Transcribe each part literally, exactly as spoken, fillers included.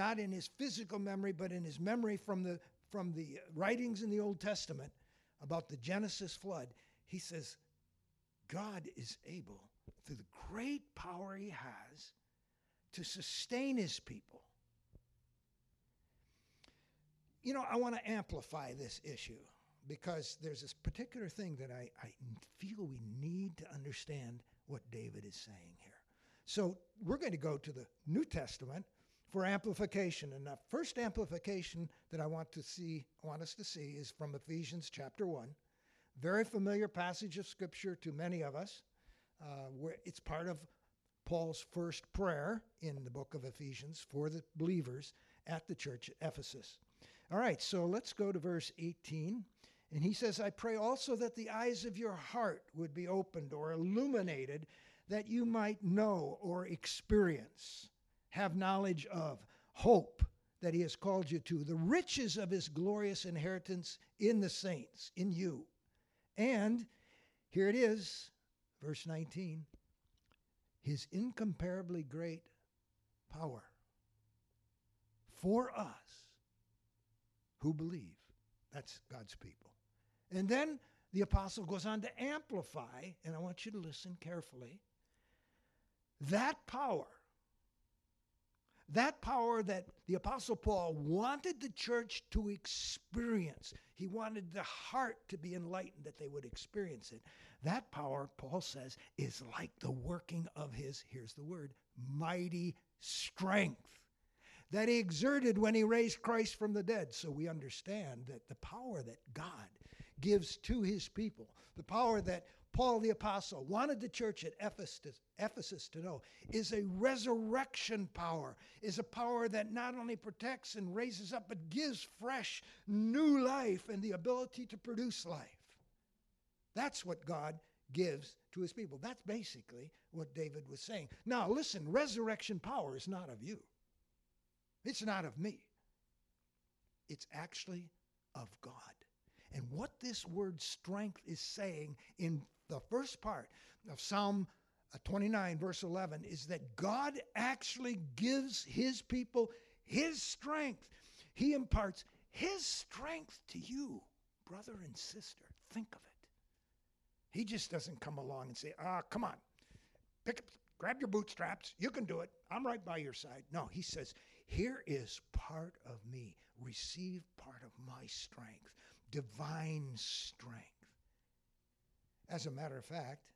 not in his physical memory, but in his memory from the, from the writings in the Old Testament about the Genesis flood, he says, God is able, through the great power he has, to sustain his people. You know, I want to amplify this issue because there's this particular thing that I, I feel we need to understand what David is saying here. So we're going to go to the New Testament for amplification. And the first amplification that I want to see, I want us to see is from Ephesians chapter one. Very familiar passage of Scripture to many of us. Uh, where it's part of Paul's first prayer in the book of Ephesians for the believers at the church at Ephesus. All right, so let's go to verse eighteen. And he says, I pray also that the eyes of your heart would be opened or illuminated, that you might know or experience, have knowledge of, hope that he has called you to, the riches of his glorious inheritance in the saints, in you. And here it is, verse nineteen, his incomparably great power for us who believe. That's God's people. And then the apostle goes on to amplify, and I want you to listen carefully, that power, that power that the apostle Paul wanted the church to experience. He wanted the heart to be enlightened, that they would experience it. That power, Paul says, is like the working of his, here's the word, mighty strength that he exerted when he raised Christ from the dead. So we understand that the power that God gives to his people, the power that Paul the apostle wanted the church at Ephesus, Ephesus to know, is a resurrection power, is a power that not only protects and raises up, but gives fresh, new life and the ability to produce life. That's what God gives to his people. That's basically what David was saying. Now, listen, resurrection power is not of you. It's not of me. It's actually of God. And what this word strength is saying in the first part of Psalm twenty-nine, verse eleven, is that God actually gives his people his strength. He imparts his strength to you, brother and sister. Think of it. He just doesn't come along and say, ah, come on, pick up, grab your bootstraps. You can do it. I'm right by your side. No, he says, here is part of me. Receive part of my strength, divine strength. As a matter of fact,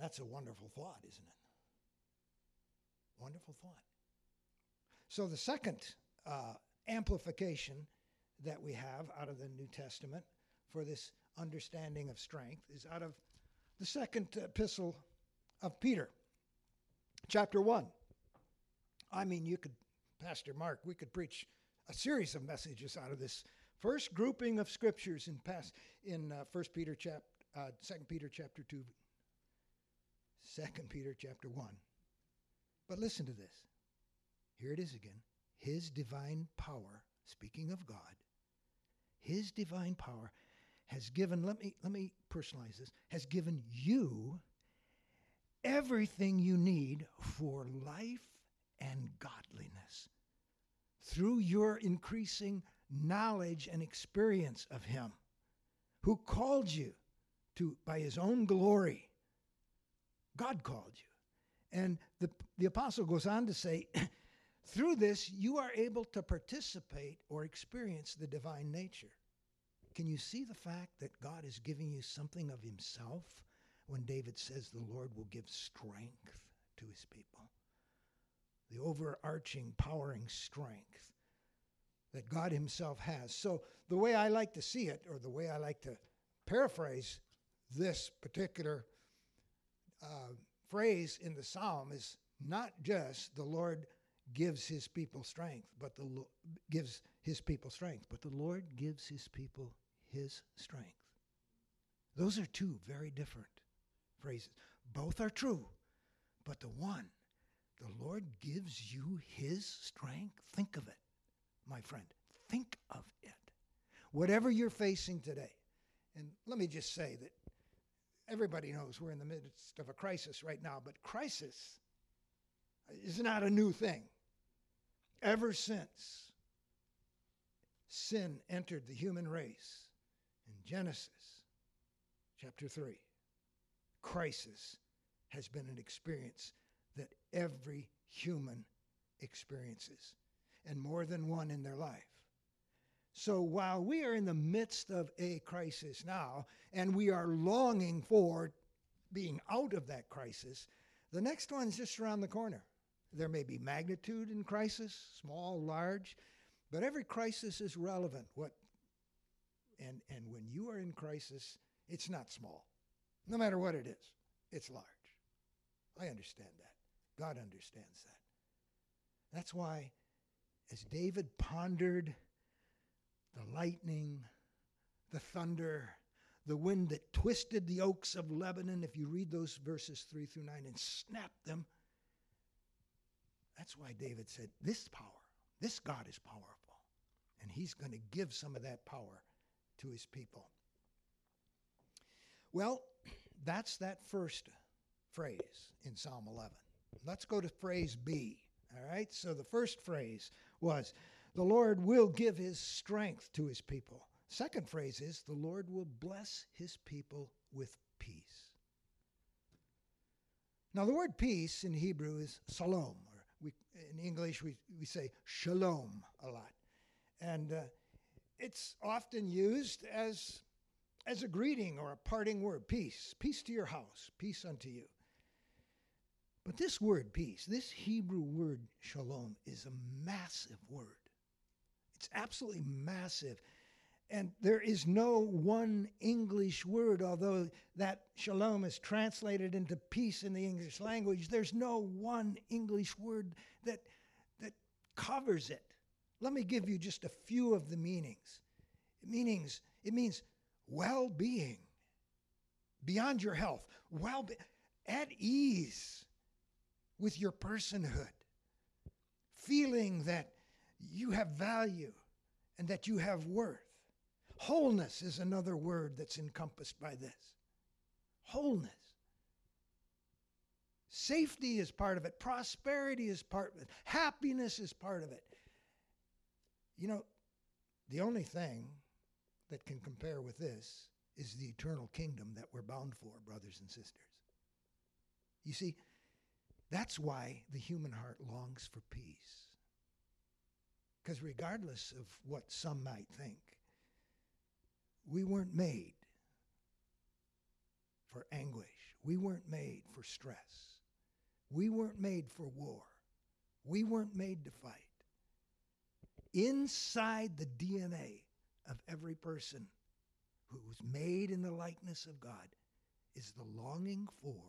that's a wonderful thought, isn't it? Wonderful thought. So the second uh, amplification that we have out of the New Testament for this understanding of strength is out of the second epistle of Peter. Chapter one. I mean, you could, Pastor Mark, we could preach a series of messages out of this first grouping of scriptures in past in uh, First Peter chap, uh, Second Peter chapter two, Second Peter chapter one. But listen to this. Here it is again. His divine power. Speaking of God, his divine power has given. Let me let me personalize this. Has given you everything you need for life and godliness through your increasing knowledge and experience of him who called you to by his own glory. God called you. And the, the apostle goes on to say, through this, you are able to participate or experience the divine nature. Can you see the fact that God is giving you something of himself? When David says the Lord will give strength to his people, the overarching, powering strength that God himself has. So the way I like to see it, or the way I like to paraphrase this particular uh, phrase in the Psalm is not just the Lord gives his people strength, but the Lord gives his people strength, but the Lord gives his people his strength. Those are two very different phrases. Both are true, but the one, the Lord gives you his strength. Think of it, my friend. Think of it. Whatever you're facing today, and let me just say that everybody knows we're in the midst of a crisis right now, but crisis, is not a new thing. Ever since sin entered the human race in Genesis chapter three, crisis has been an experience that every human experiences, and more than one in their life. So while we are in the midst of a crisis now, and we are longing for being out of that crisis, the next one's just around the corner. There may be magnitude in crisis, small, large, but every crisis is relevant. What, and, and when you are in crisis, it's not small. No matter what it is, it's large. I understand that. God understands that. That's why, as David pondered the lightning, the thunder, the wind that twisted the oaks of Lebanon, if you read those verses three through nine and snapped them, that's why David said, this power, this God is powerful, and he's going to give some of that power to his people. Well, that's that first phrase in Psalm eleven. Let's go to phrase B. All right, so the first phrase was, the Lord will give his strength to his people. Second phrase is, the Lord will bless his people with peace. Now, the word peace in Hebrew is shalom, or we, in English we, we say shalom a lot. And uh, it's often used as, as a greeting or a parting word, peace, peace to your house, peace unto you. But this word peace, this Hebrew word shalom, is a massive word. It's absolutely massive. And there is no one English word, although that shalom is translated into peace in the English language, there's no one English word that, that covers it. Let me give you just a few of the meanings. It means, it means well-being, beyond your health, well, at ease with your personhood, feeling that you have value and that you have worth. Wholeness is another word that's encompassed by this. Wholeness. Safety is part of it. Prosperity is part of it. Happiness is part of it. You know, the only thing that can compare with this is the eternal kingdom that we're bound for, brothers and sisters. You see, that's why the human heart longs for peace. Because regardless of what some might think, we weren't made for anguish. We weren't made for stress. We weren't made for war. We weren't made to fight. Inside the D N A of every person who was made in the likeness of God is the longing for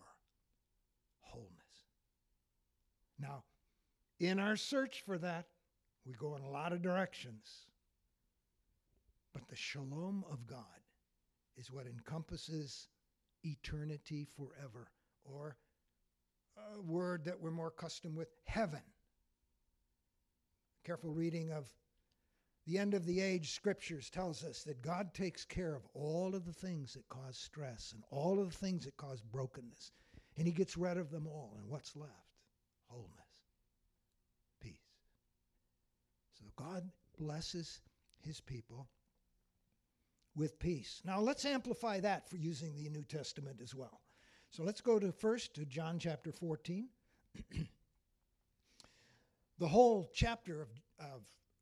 wholeness. Now, in our search for that, we go in a lot of directions. But the shalom of God is what encompasses eternity forever, or a word that we're more accustomed with, heaven. Careful reading of the end of the age scriptures tells us that God takes care of all of the things that cause stress and all of the things that cause brokenness, and he gets rid of them all, and what's left? Wholeness, peace. So God blesses his people with peace. Now let's amplify that for using the New Testament as well. So let's go to first to John chapter fourteen. The whole chapter of, of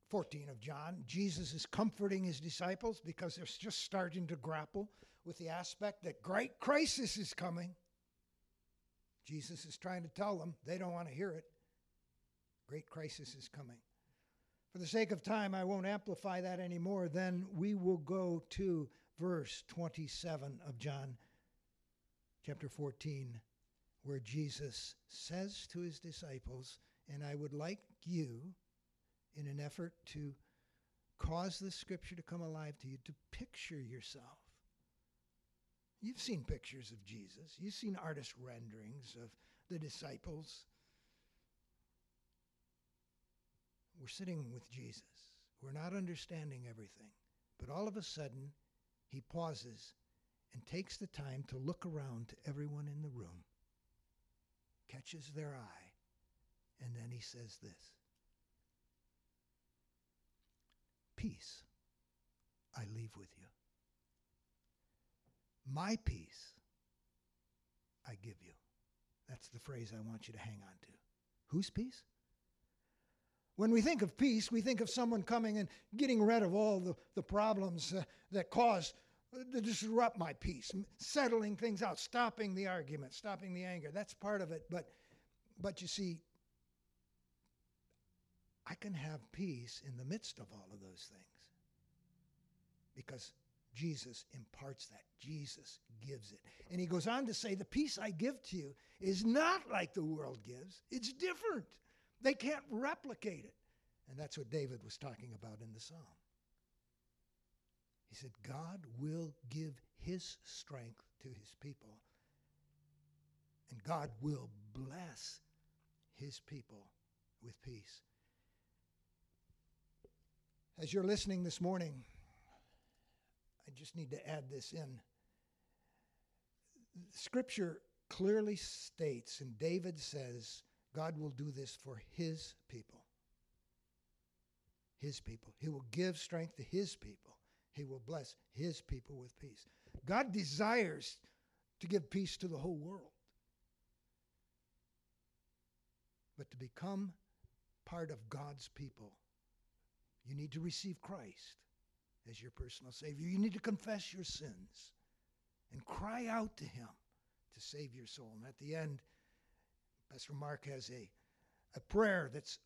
fourteen of John, Jesus is comforting his disciples because they're just starting to grapple with the aspect that great crisis is coming. Jesus is trying to tell them. They don't want to hear it. Great crisis is coming. For the sake of time, I won't amplify that anymore. Then we will go to verse twenty-seven of John chapter fourteen, where Jesus says to his disciples, and I would like you, in an effort to cause the scripture to come alive to you, to picture yourself. You've seen pictures of Jesus. You've seen artist renderings of the disciples. We're sitting with Jesus. We're not understanding everything. But all of a sudden, he pauses and takes the time to look around to everyone in the room, catches their eye, and he says this: peace I leave with you. My peace I give you. That's the phrase I want you to hang on to. Whose peace? When we think of peace, we think of someone coming and getting rid of all the, the problems uh, that cause, uh, to disrupt my peace, settling things out, stopping the argument, stopping the anger. That's part of it. But, but you see, I can have peace in the midst of all of those things because Jesus imparts that. Jesus gives it. And he goes on to say, the peace I give to you is not like the world gives. It's different. They can't replicate it. And that's what David was talking about in the psalm. He said, God will give his strength to his people, and God will bless his people with peace. As you're listening this morning, I just need to add this in. Scripture clearly states, and David says, God will do this for his people. His people. He will give strength to his people. He will bless his people with peace. God desires to give peace to the whole world. But to become part of God's people, you need to receive Christ as your personal Savior. You need to confess your sins and cry out to him to save your soul. And at the end, Pastor Mark has a, a prayer that's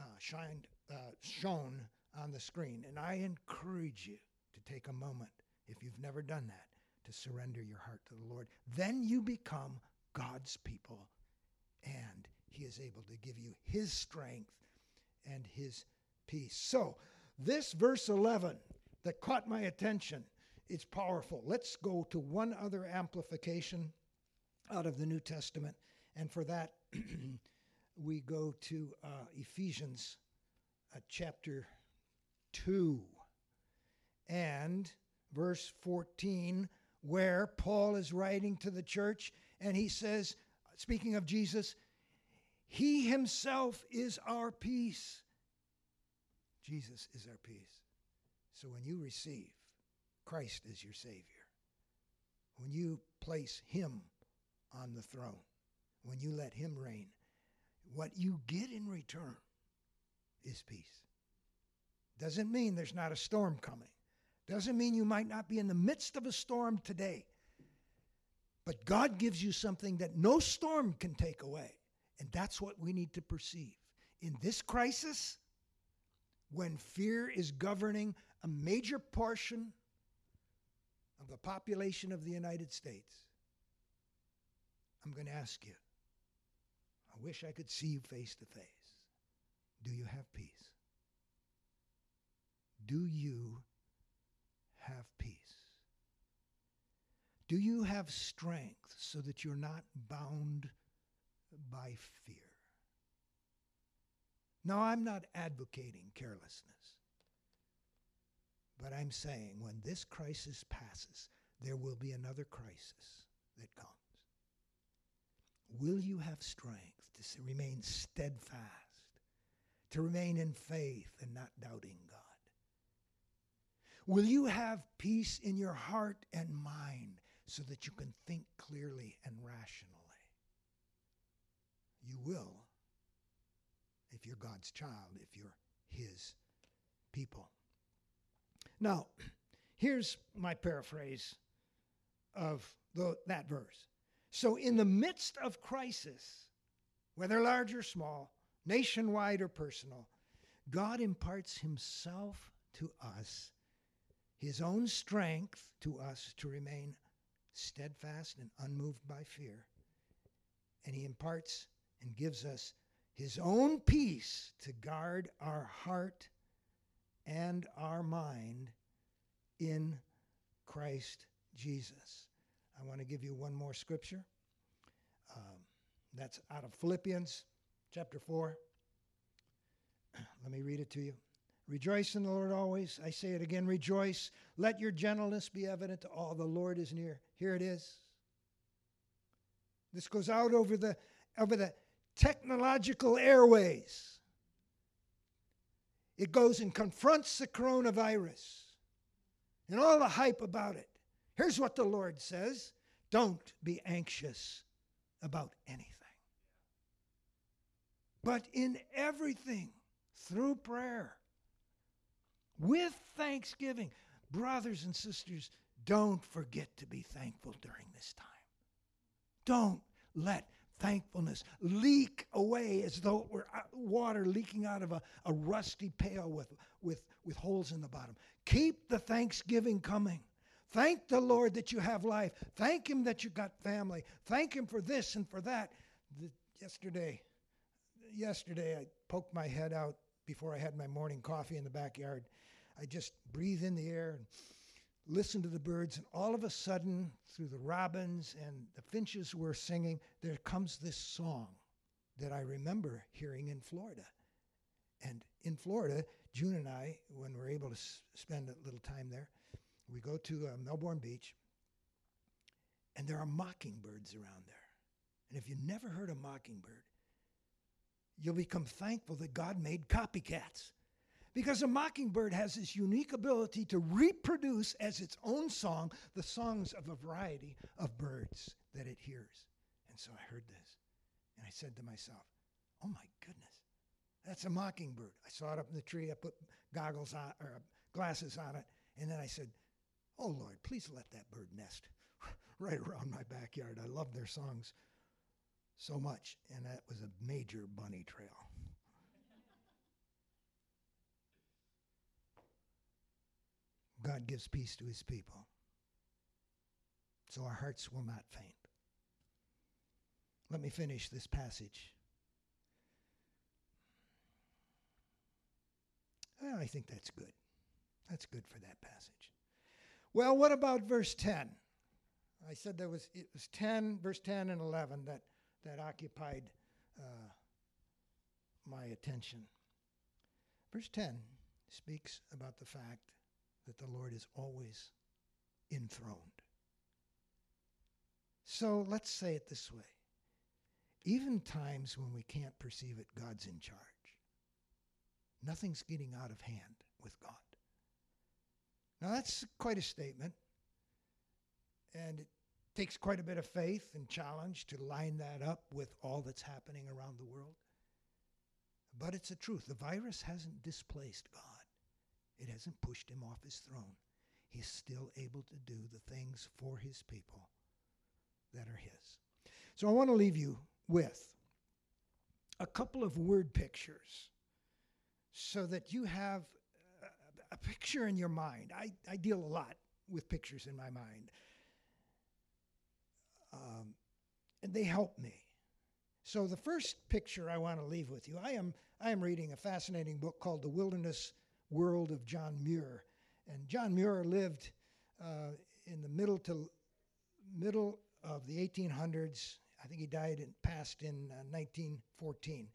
uh, shined, uh, shown on the screen. And I encourage you to take a moment, if you've never done that, to surrender your heart to the Lord. Then you become God's people, and he is able to give you his strength and his peace. So this verse eleven that caught my attention, it's powerful. Let's go to one other amplification out of the New Testament. And for that, we go to uh, Ephesians uh, chapter two and verse fourteen, where Paul is writing to the church, and he says, speaking of Jesus, he himself is our peace. Jesus is our peace. So when you receive Christ as your Savior, when you place him on the throne, when you let him reign, what you get in return is peace. Doesn't mean there's not a storm coming. Doesn't mean you might not be in the midst of a storm today. But God gives you something that no storm can take away. And that's what we need to perceive. In this crisis, when fear is governing a major portion of the population of the United States, I'm going to ask you, I wish I could see you face to face. Do you have peace? Do you have peace? Do you have strength so that you're not bound by fear? Now, I'm not advocating carelessness, but I'm saying when this crisis passes, there will be another crisis that comes. Will you have strength to remain steadfast, to remain in faith and not doubting God? Will you have peace in your heart and mind so that you can think clearly and rationally? You will if you're God's child, if you're his people. Now, here's my paraphrase of the, that verse. So in the midst of crisis, whether large or small, nationwide or personal, God imparts himself to us, his own strength to us to remain steadfast and unmoved by fear. And he imparts and gives us his own peace to guard our heart and our mind in Christ Jesus. I want to give you one more scripture. Um, that's out of Philippians chapter four. Let me read it to you. Rejoice in the Lord always. I say it again, rejoice. Let your gentleness be evident to all. The Lord is near. Here it is. This goes out over the, over the technological airways. It goes and confronts the coronavirus and all the hype about it. Here's what the Lord says: don't be anxious about anything, but in everything, through prayer, with thanksgiving. Brothers and sisters, don't forget to be thankful during this time. Don't let thankfulness leak away as though it were water leaking out of a, a rusty pail with, with, with holes in the bottom. Keep the thanksgiving coming. Thank the Lord that you have life. Thank Him that you got family. Thank Him for this and for that. The, yesterday, yesterday I poked my head out before I had my morning coffee in the backyard. I just breathe in the air and listen to the birds, and all of a sudden, through the robins and the finches were singing, there comes this song that I remember hearing in Florida. And in Florida, June and I, when we're able to s spend a little time there, we go to uh, Melbourne Beach, and there are mockingbirds around there. And if you've never heard a mockingbird, you'll become thankful that God made copycats. Because a mockingbird has this unique ability to reproduce as its own song the songs of a variety of birds that it hears. And so I heard this, and I said to myself, oh my goodness, that's a mockingbird. I saw it up in the tree. I put goggles on, or glasses on it, and then I said, oh Lord, please let that bird nest right around my backyard. I love their songs so much. And that was a major bunny trail. God gives peace to His people, so our hearts will not faint. Let me finish this passage. Well, I think that's good. That's good for that passage. Well, what about verse ten? I said there was, it was ten, verse ten and eleven that, that occupied uh, my attention. Verse ten speaks about the fact that the Lord is always enthroned. So let's say it this way. Even times when we can't perceive it, God's in charge. Nothing's getting out of hand with God. Now that's quite a statement, and it takes quite a bit of faith and challenge to line that up with all that's happening around the world. But it's the truth. The virus hasn't displaced God. It hasn't pushed Him off His throne. He's still able to do the things for His people that are His. So I want to leave you with a couple of word pictures so that you have a, a picture in your mind. I, I deal a lot with pictures in my mind. Um, and they help me. So the first picture I want to leave with you, I am, I am reading a fascinating book called The Wilderness World of John Muir. And John Muir lived uh, in the middle to middle of the eighteen hundreds. I think he died and passed in uh, nineteen fourteen.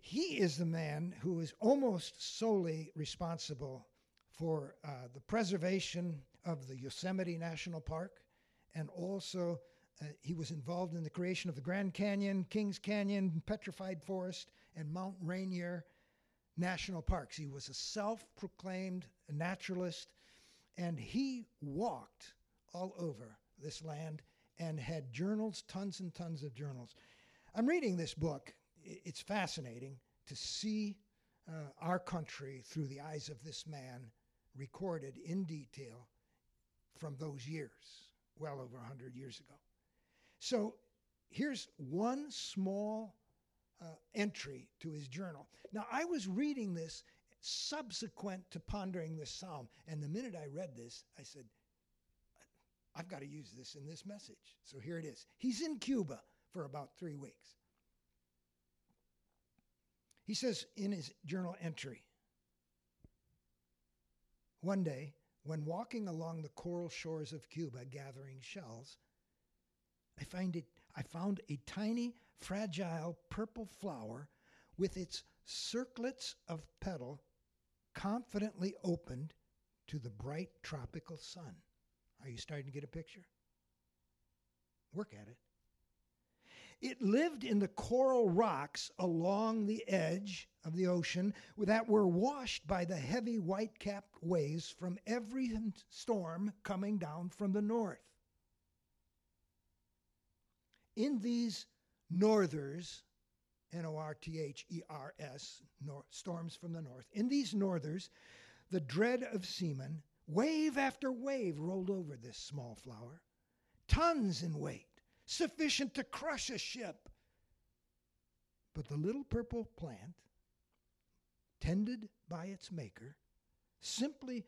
He is the man who is almost solely responsible for uh, the preservation of the Yosemite National Park, and also uh, he was involved in the creation of the Grand Canyon, Kings Canyon, Petrified Forest, and Mount Rainier National Parks. He was a self-proclaimed naturalist, and he walked all over this land and had journals, tons and tons of journals. I'm reading this book. It's fascinating to see uh, our country through the eyes of this man, recorded in detail from those years, well over one hundred years ago. So here's one small Uh, entry to his journal. Now, I was reading this subsequent to pondering this psalm, and the minute I read this, I said, I've got to use this in this message. So here it is. He's in Cuba for about three weeks. He says in his journal entry, one day, when walking along the coral shores of Cuba gathering shells, I find it, I found a tiny, fragile purple flower with its circlets of petal confidently opened to the bright tropical sun. Are you starting to get a picture? Work at it. It lived in the coral rocks along the edge of the ocean that were washed by the heavy white-capped waves from every storm coming down from the north. In these northers, N O R T H E R S, nor storms from the north, in these northers, the dread of seamen, wave after wave rolled over this small flower, tons in weight, sufficient to crush a ship. But the little purple plant, tended by its maker, simply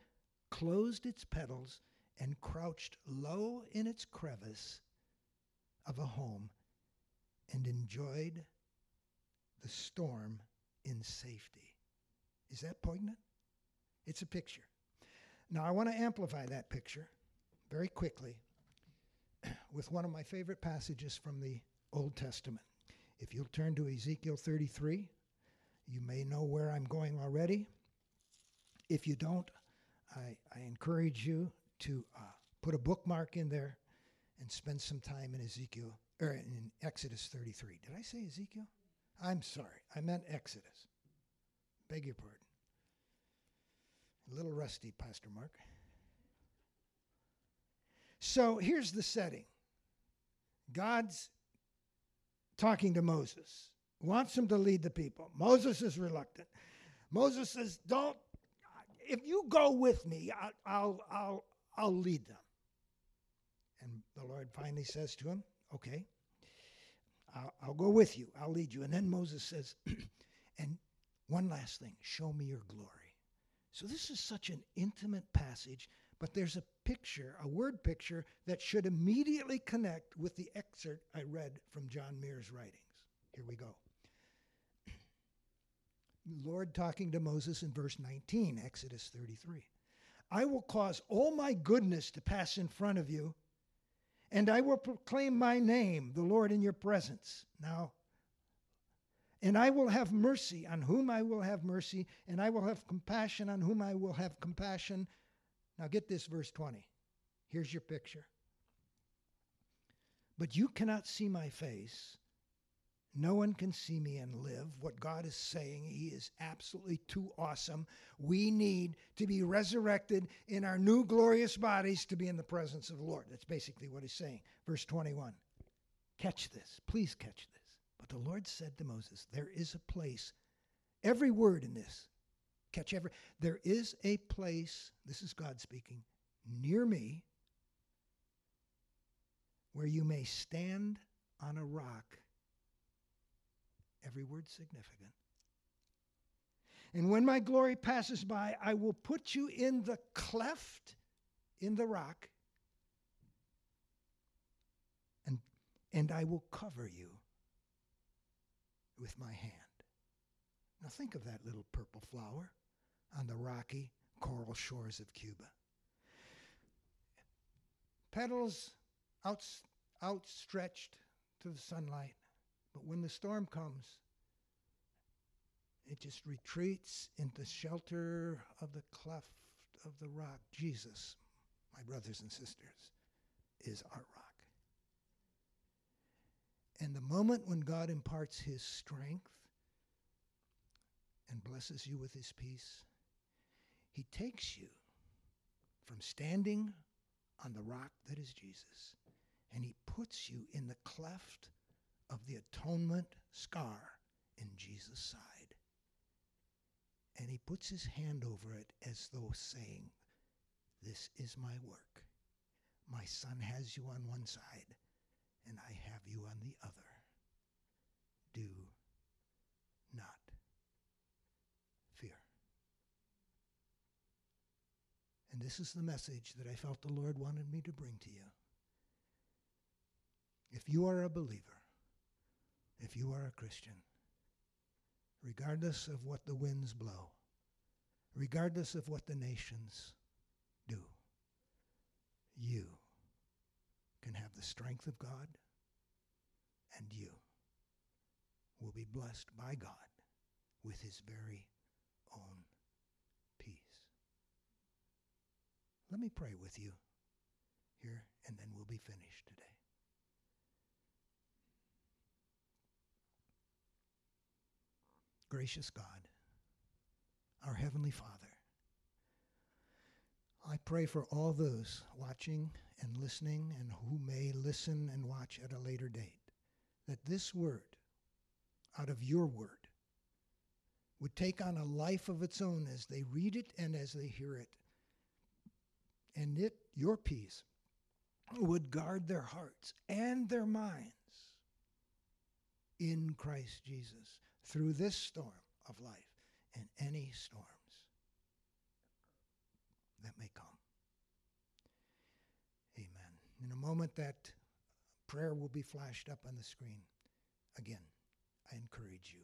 closed its petals and crouched low in its crevice of a home and enjoyed the storm in safety. Is that poignant? It's a picture. Now I want to amplify that picture very quickly with one of my favorite passages from the Old Testament. If you'll turn to Ezekiel thirty-three, you may know where I'm going already. If you don't, I, I encourage you to uh, put a bookmark in there and spend some time in Ezekiel, or er, in Exodus thirty-three. Did I say Ezekiel? I'm sorry, I meant Exodus. Beg your pardon. A little rusty, Pastor Mark. So here's the setting. God's talking to Moses, wants him to lead the people. Moses is reluctant. Moses says, don't, if you go with me, I'll, I'll, I'll, I'll lead them. And the Lord finally says to him, okay, I'll, I'll go with you. I'll lead you. And then Moses says, and one last thing, show me your glory. So this is such an intimate passage, but there's a picture, a word picture, that should immediately connect with the excerpt I read from John Muir's writings. Here we go. Lord talking to Moses in verse nineteen, Exodus thirty-three. I will cause all my goodness to pass in front of you, and I will proclaim my name, the Lord, in your presence. Now, and I will have mercy on whom I will have mercy, and I will have compassion on whom I will have compassion. Now get this, verse twenty. Here's your picture. But you cannot see my face. No one can see me and live. What God is saying, he is absolutely too awesome. We need to be resurrected in our new glorious bodies to be in the presence of the Lord. That's basically what he's saying. Verse twenty-one. Catch this. Please catch this. But the Lord said to Moses, there is a place, every word in this, catch every, there is a place, this is God speaking, near me, where you may stand on a rock, every word significant. And when my glory passes by, I will put you in the cleft in the rock, and, and I will cover you with my hand. Now think of that little purple flower on the rocky coral shores of Cuba. Petals out, outstretched to the sunlight, but when the storm comes, it just retreats into shelter of the cleft of the rock. Jesus, my brothers and sisters, is our rock. And the moment when God imparts his strength and blesses you with his peace, he takes you from standing on the rock that is Jesus, and he puts you in the cleft of the atonement scar in Jesus' side. And he puts his hand over it as though saying, this is my work. My son has you on one side, and I have you on the other. Do not fear. And this is the message that I felt the Lord wanted me to bring to you. If you are a believer, if you are a Christian, regardless of what the winds blow, regardless of what the nations do, you can have the strength of God, and you will be blessed by God with his very own peace. Let me pray with you here, and then we'll be finished today. gracious God, our Heavenly Father, I pray for all those watching and listening and who may listen and watch at a later date, that this word, out of your word, would take on a life of its own as they read it and as they hear it. And it, your peace, would guard their hearts and their minds in Christ Jesus through this storm of life and any storms that may come. Amen. In a moment, that prayer will be flashed up on the screen. Again, I encourage you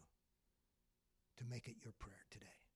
to make it your prayer today.